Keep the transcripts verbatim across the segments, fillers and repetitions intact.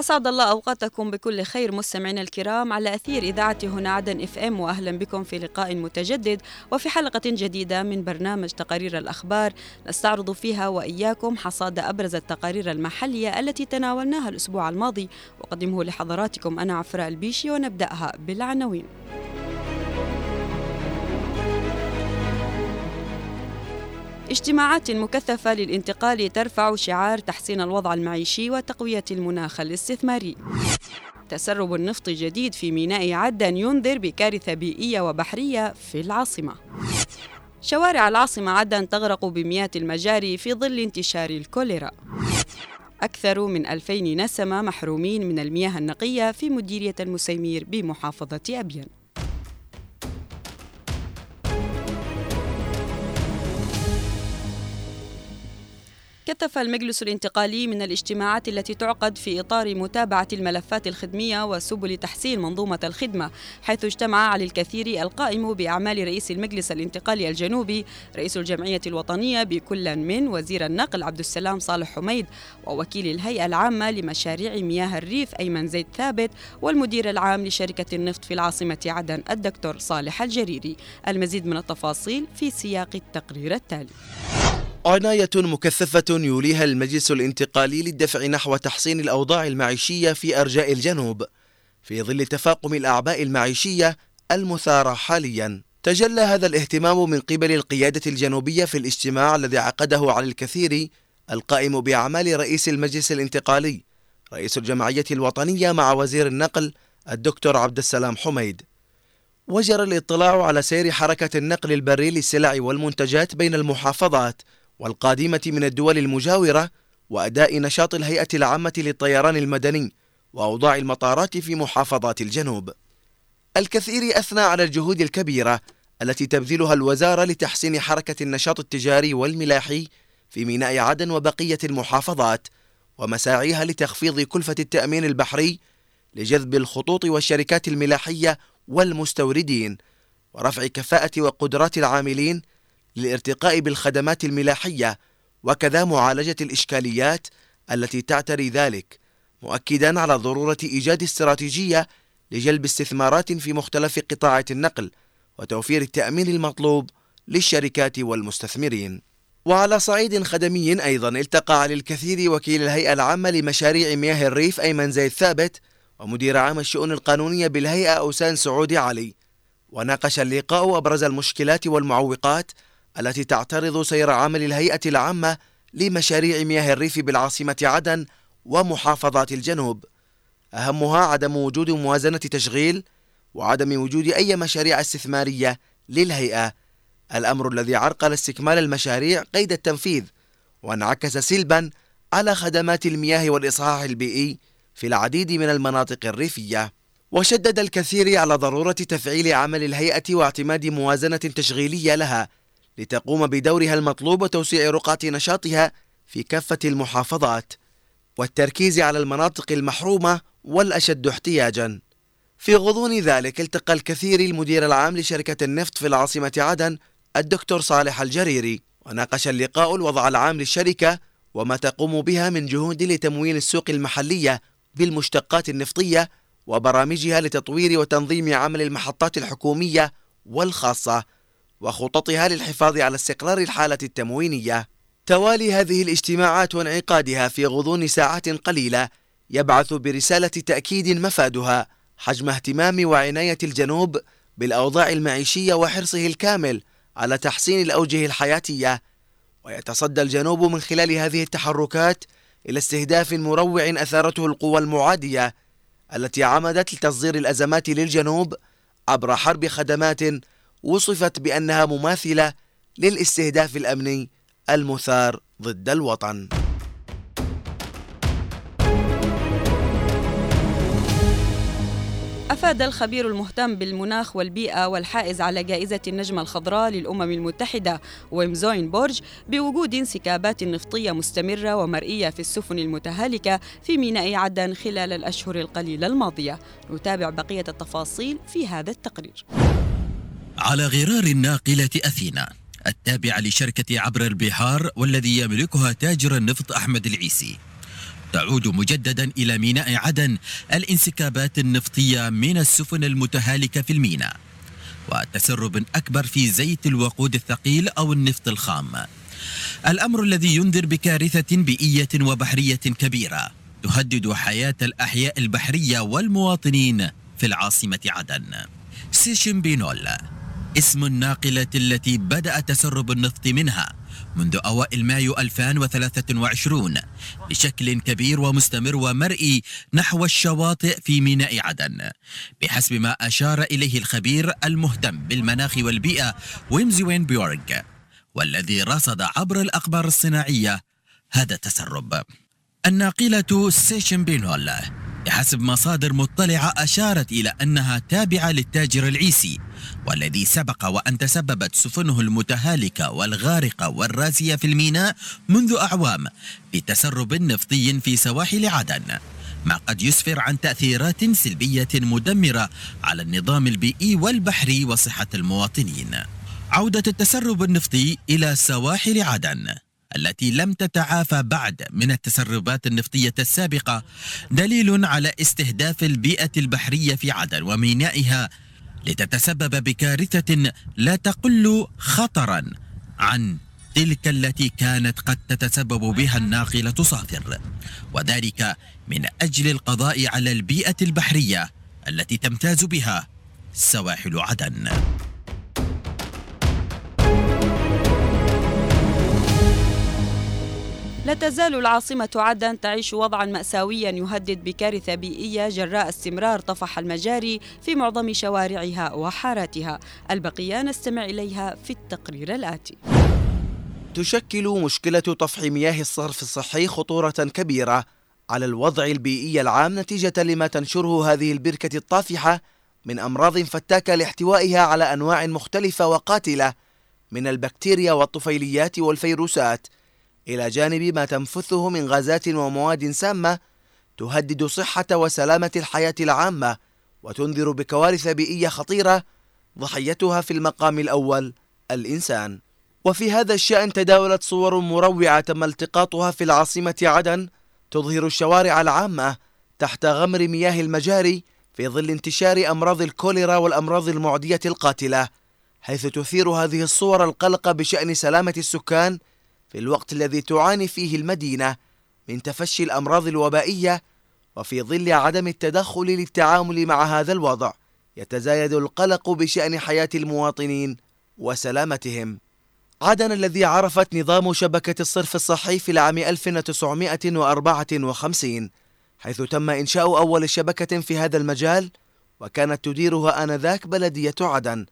أسعد الله أوقاتكم بكل خير مستمعينا الكرام على أثير إذاعة هنا عدن اف ام، وأهلا بكم في لقاء متجدد وفي حلقة جديدة من برنامج تقارير الأخبار نستعرض فيها وإياكم حصاد أبرز التقارير المحلية التي تناولناها الأسبوع الماضي، وقدمه لحضراتكم أنا عفراء البيشي، ونبدأها بالعناوين. اجتماعات مكثفة للانتقال ترفع شعار تحسين الوضع المعيشي وتقوية المناخ الاستثماري. تسرب النفط الجديد في ميناء عدن ينذر بكارثة بيئية وبحرية في العاصمة. شوارع العاصمة عدن تغرق بمياه المجاري في ظل انتشار الكوليرا. أكثر من ألفين نسمة محرومين من المياه النقية في مديرية المسيمير بمحافظة أبيان. كثف المجلس الانتقالي من الاجتماعات التي تعقد في إطار متابعة الملفات الخدمية وسبل تحسين منظومة الخدمة، حيث اجتمع علي الكثيري القائم بأعمال رئيس المجلس الانتقالي الجنوبي، رئيس الجمعية الوطنية، بكل من وزير النقل عبد السلام صالح حميد، ووكيل الهيئة العامة لمشاريع مياه الريف أيمن زيد ثابت، والمدير العام لشركة النفط في العاصمة عدن الدكتور صالح الجريري. المزيد من التفاصيل في سياق التقرير التالي. عناية مكثفة يوليها المجلس الانتقالي للدفع نحو تحسين الأوضاع المعيشية في أرجاء الجنوب في ظل تفاقم الأعباء المعيشية المثارة حاليا. تجلى هذا الاهتمام من قبل القيادة الجنوبية في الاجتماع الذي عقده علي الكثيري القائم بأعمال رئيس المجلس الانتقالي، رئيس الجمعية الوطنية، مع وزير النقل الدكتور عبد السلام حميد. وجرى الاطلاع على سير حركة النقل البري للسلع والمنتجات بين المحافظات والقادمة من الدول المجاورة، وأداء نشاط الهيئة العامة للطيران المدني، وأوضاع المطارات في محافظات الجنوب. الكثير أثنى على الجهود الكبيرة التي تبذلها الوزارة لتحسين حركة النشاط التجاري والملاحي في ميناء عدن وبقية المحافظات، ومساعيها لتخفيض كلفة التأمين البحري لجذب الخطوط والشركات الملاحية والمستوردين، ورفع كفاءة وقدرات العاملين للارتقاء بالخدمات الملاحية، وكذا معالجة الإشكاليات التي تعتري ذلك، مؤكدا على ضرورة إيجاد استراتيجية لجلب استثمارات في مختلف قطاعات النقل وتوفير التأمين المطلوب للشركات والمستثمرين. وعلى صعيد خدمي أيضا التقى علي الكثيري وكيل الهيئة العامة لمشاريع مياه الريف أيمن زيد ثابت ومدير عام الشؤون القانونية بالهيئة أوسان سعود علي، وناقش اللقاء أبرز المشكلات والمعوقات التي تعترض سير عمل الهيئة العامة لمشاريع مياه الريف بالعاصمة عدن ومحافظات الجنوب، أهمها عدم وجود موازنة تشغيل وعدم وجود أي مشاريع استثمارية للهيئة، الأمر الذي عرقل استكمال المشاريع قيد التنفيذ وانعكس سلبا على خدمات المياه والإصحاح البيئي في العديد من المناطق الريفية. وشدد الكثير على ضرورة تفعيل عمل الهيئة واعتماد موازنة تشغيلية لها لتقوم بدورها المطلوب وتوسيع رقعة نشاطها في كافة المحافظات، والتركيز على المناطق المحرومة والأشد احتياجا. في غضون ذلك التقى الكثير المدير العام لشركة النفط في العاصمة عدن الدكتور صالح الجريري، وناقش اللقاء الوضع العام للشركة وما تقوم بها من جهود لتموين السوق المحلية بالمشتقات النفطية وبرامجها لتطوير وتنظيم عمل المحطات الحكومية والخاصة وخططها للحفاظ على استقرار الحالة التموينية. توالي هذه الاجتماعات وانعقادها في غضون ساعات قليلة يبعث برسالة تأكيد مفادها حجم اهتمام وعناية الجنوب بالأوضاع المعيشية وحرصه الكامل على تحسين الأوجه الحياتية، ويتصدى الجنوب من خلال هذه التحركات إلى استهداف مروع أثارته القوى المعادية التي عمدت لتصدير الأزمات للجنوب عبر حرب خدمات وصفت بأنها مماثلة للاستهداف الأمني المثار ضد الوطن. أفاد الخبير المهتم بالمناخ والبيئة والحائز على جائزة النجمة الخضراء للأمم المتحدة ويم زوينبورخ بوجود انسكابات نفطية مستمرة ومرئية في السفن المتهالكة في ميناء عدن خلال الأشهر القليلة الماضية. نتابع بقية التفاصيل في هذا التقرير. على غرار الناقلة أثينا التابعة لشركة عبر البحار والذي يملكها تاجر النفط أحمد العيسي، تعود مجددا إلى ميناء عدن الانسكابات النفطية من السفن المتهالكة في الميناء وتسرب أكبر في زيت الوقود الثقيل أو النفط الخام، الأمر الذي ينذر بكارثة بيئية وبحرية كبيرة تهدد حياة الأحياء البحرية والمواطنين في العاصمة عدن. سيشن بينول اسم الناقلة التي بدأ تسرب النفط منها منذ أوائل مايو ألفين وثلاثة وعشرين بشكل كبير ومستمر ومرئي نحو الشواطئ في ميناء عدن، بحسب ما أشار إليه الخبير المهتم بالمناخ والبيئة ويم زوينبورخ، والذي رصد عبر الأقمار الصناعية هذا التسرب. الناقلة سيشن بينول بحسب مصادر مطلعة أشارت إلى أنها تابعة للتاجر العيسي، والذي سبق وأن تسببت سفنه المتهالكة والغارقة والراسية في الميناء منذ أعوام بتسرب نفطي في سواحل عدن، ما قد يسفر عن تأثيرات سلبية مدمرة على النظام البيئي والبحري وصحة المواطنين. عودة التسرب النفطي إلى سواحل عدن التي لم تتعافى بعد من التسربات النفطية السابقة دليل على استهداف البيئة البحرية في عدن ومينائها لتتسبب بكارثة لا تقل خطرا عن تلك التي كانت قد تتسبب بها الناقلة صافر، وذلك من أجل القضاء على البيئة البحرية التي تمتاز بها سواحل عدن. لا تزال العاصمة عدن تعيش وضعا مأساويا يهدد بكارثة بيئية جراء استمرار طفح المجاري في معظم شوارعها وحاراتها. البقية نستمع إليها في التقرير الآتي. تشكل مشكلة طفح مياه الصرف الصحي خطورة كبيرة على الوضع البيئي العام نتيجة لما تنشره هذه البركة الطافحة من أمراض فتاكة لاحتوائها على أنواع مختلفة وقاتلة من البكتيريا والطفيليات والفيروسات، إلى جانب ما تنفثه من غازات ومواد سامة تهدد صحة وسلامة الحياة العامة وتنذر بكوارث بيئية خطيرة ضحيتها في المقام الأول الإنسان. وفي هذا الشأن تداولت صور مروعة تم التقاطها في العاصمة عدن تظهر الشوارع العامة تحت غمر مياه المجاري في ظل انتشار أمراض الكوليرا والأمراض المعدية القاتلة، حيث تثير هذه الصور القلق بشأن سلامة السكان في الوقت الذي تعاني فيه المدينة من تفشي الأمراض الوبائية. وفي ظل عدم التدخل للتعامل مع هذا الوضع يتزايد القلق بشأن حياة المواطنين وسلامتهم. عدن الذي عرفت نظام شبكة الصرف الصحي في العام ألف وتسعمائة وأربعة وخمسين حيث تم إنشاء أول شبكة في هذا المجال، وكانت تديرها آنذاك بلدية عدن،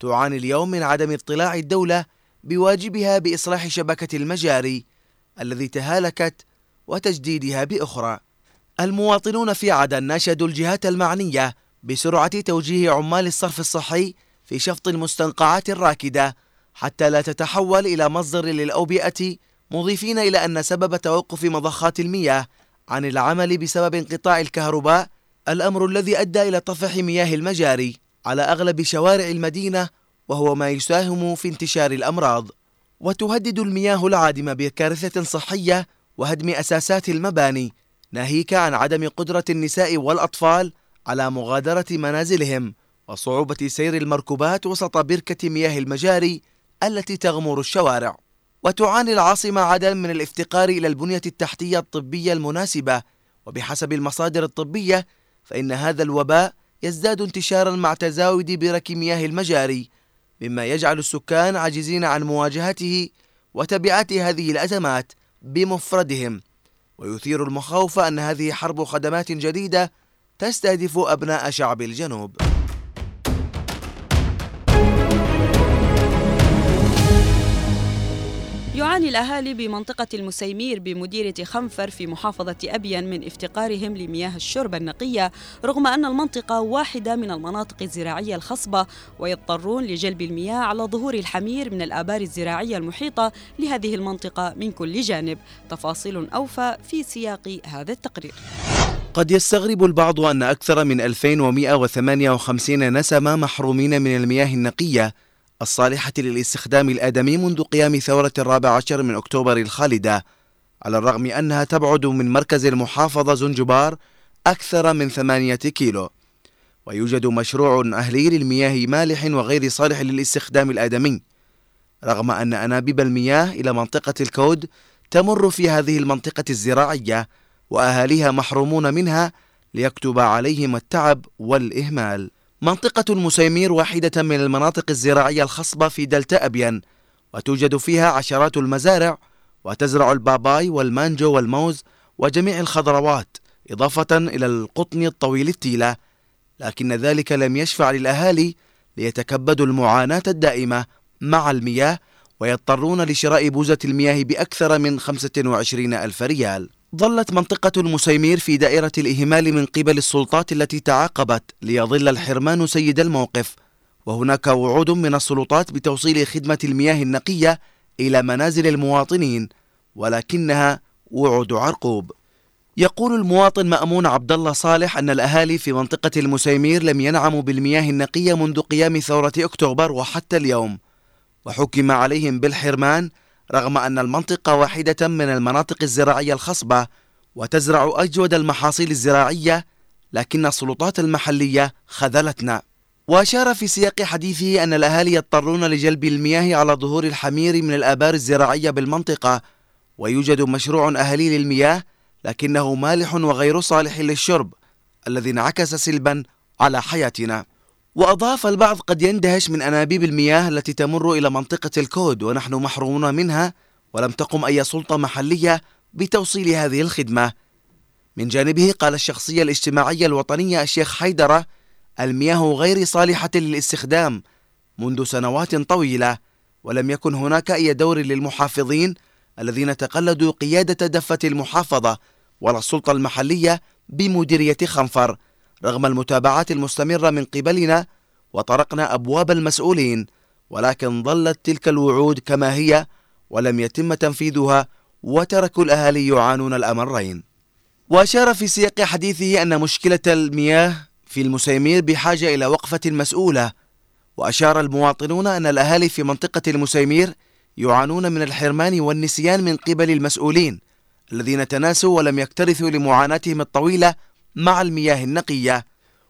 تعاني اليوم من عدم اطلاع الدولة بواجبها بإصلاح شبكة المجاري الذي تهالكت وتجديدها بأخرى. المواطنون في عدن ناشدوا الجهات المعنية بسرعة توجيه عمال الصرف الصحي في شفط المستنقعات الراكدة حتى لا تتحول إلى مصدر للأوبئة، مضيفين إلى أن سبب توقف مضخات المياه عن العمل بسبب انقطاع الكهرباء الأمر الذي أدى إلى طفح مياه المجاري على أغلب شوارع المدينة، وهو ما يساهم في انتشار الأمراض. وتهدد المياه العادمة بكارثة صحية وهدم أساسات المباني، ناهيك عن عدم قدرة النساء والأطفال على مغادرة منازلهم وصعوبة سير المركبات وسط بركة مياه المجاري التي تغمر الشوارع. وتعاني العاصمة عدن من الافتقار إلى البنية التحتية الطبية المناسبة، وبحسب المصادر الطبية فإن هذا الوباء يزداد انتشارا مع تزايد برك مياه المجاري، مما يجعل السكان عاجزين عن مواجهته وتبعات هذه الأزمات بمفردهم. ويثير المخاوف أن هذه حرب خدمات جديدة تستهدف أبناء شعب الجنوب. يعاني الأهالي بمنطقة المسيمير بمديرية خنفر في محافظة أبين من افتقارهم لمياه الشرب النقية، رغم أن المنطقة واحدة من المناطق الزراعية الخصبة، ويضطرون لجلب المياه على ظهور الحمير من الآبار الزراعية المحيطة لهذه المنطقة من كل جانب. تفاصيل أوفى في سياق هذا التقرير. قد يستغرب البعض أن أكثر من ألفين ومائة وثمانية وخمسين نسمة محرومين من المياه النقية الصالحة للاستخدام الآدمي منذ قيام ثورة الرابع عشر من أكتوبر الخالدة، على الرغم أنها تبعد من مركز المحافظة زنجبار أكثر من ثمانية كيلو. ويوجد مشروع أهلي للمياه مالح وغير صالح للاستخدام الآدمي، رغم أن أنابيب المياه إلى منطقة الكود تمر في هذه المنطقة الزراعية وأهاليها محرومون منها ليكتب عليهم التعب والإهمال. منطقة المسيمير واحدة من المناطق الزراعية الخصبة في دلتا أبين، وتوجد فيها عشرات المزارع وتزرع الباباي والمانجو والموز وجميع الخضروات إضافة إلى القطن الطويل التيلة، لكن ذلك لم يشفع للأهالي ليتكبدوا المعاناة الدائمة مع المياه ويضطرون لشراء بوزة المياه بأكثر من خمسة وعشرين ألف ريال. ظلت منطقة المسيمير في دائرة الإهمال من قبل السلطات التي تعاقبت ليظل الحرمان سيد الموقف، وهناك وعود من السلطات بتوصيل خدمة المياه النقية إلى منازل المواطنين، ولكنها وعود عرقوب. يقول المواطن مأمون عبد الله صالح أن الأهالي في منطقة المسيمير لم ينعموا بالمياه النقية منذ قيام ثورة أكتوبر وحتى اليوم، وحكم عليهم بالحرمان رغم أن المنطقة واحدة من المناطق الزراعية الخصبة وتزرع أجود المحاصيل الزراعية، لكن السلطات المحلية خذلتنا. وأشار في سياق حديثه أن الأهالي يضطرون لجلب المياه على ظهور الحمير من الآبار الزراعية بالمنطقة، ويوجد مشروع أهلي للمياه لكنه مالح وغير صالح للشرب الذي انعكس سلبا على حياتنا. وأضاف البعض قد يندهش من أنابيب المياه التي تمر إلى منطقة الكود ونحن محرومون منها ولم تقم أي سلطة محلية بتوصيل هذه الخدمة. من جانبه قال الشخصية الاجتماعية الوطنية الشيخ حيدرة: المياه غير صالحة للاستخدام منذ سنوات طويلة، ولم يكن هناك أي دور للمحافظين الذين تقلدوا قيادة دفة المحافظة ولا السلطة المحلية بمديرية خنفر، رغم المتابعات المستمرة من قبلنا وطرقنا أبواب المسؤولين، ولكن ظلت تلك الوعود كما هي ولم يتم تنفيذها وتركوا الأهالي يعانون الأمرين. وأشار في سياق حديثه أن مشكلة المياه في المسيمير بحاجة إلى وقفة مسؤولة، وأشار المواطنون أن الأهالي في منطقة المسيمير يعانون من الحرمان والنسيان من قبل المسؤولين الذين تناسوا ولم يكترثوا لمعاناتهم الطويلة مع المياه النقية،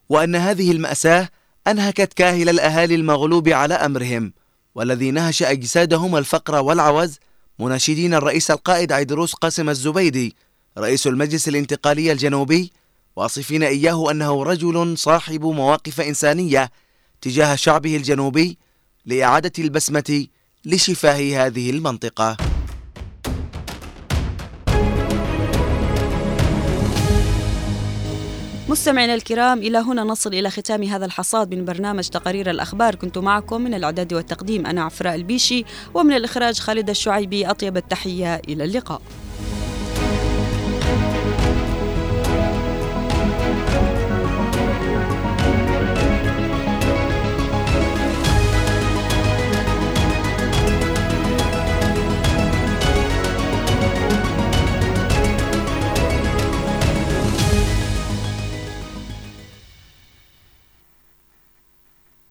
وأن هذه المأساة أنهكت كاهل الأهالي المغلوب على أمرهم والذي نهش أجسادهم الفقر والعوز، مناشدين الرئيس القائد عيدروس قاسم الزبيدي رئيس المجلس الانتقالي الجنوبي، واصفين إياه أنه رجل صاحب مواقف إنسانية تجاه شعبه الجنوبي لإعادة البسمة لشفاه هذه المنطقة. مستمعينا الكرام، إلى هنا نصل إلى ختام هذا الحصاد من برنامج تقارير الأخبار. كنت معكم من الإعداد والتقديم أنا عفراء البيشي، ومن الإخراج خالد الشعيبي. أطيب التحية، إلى اللقاء.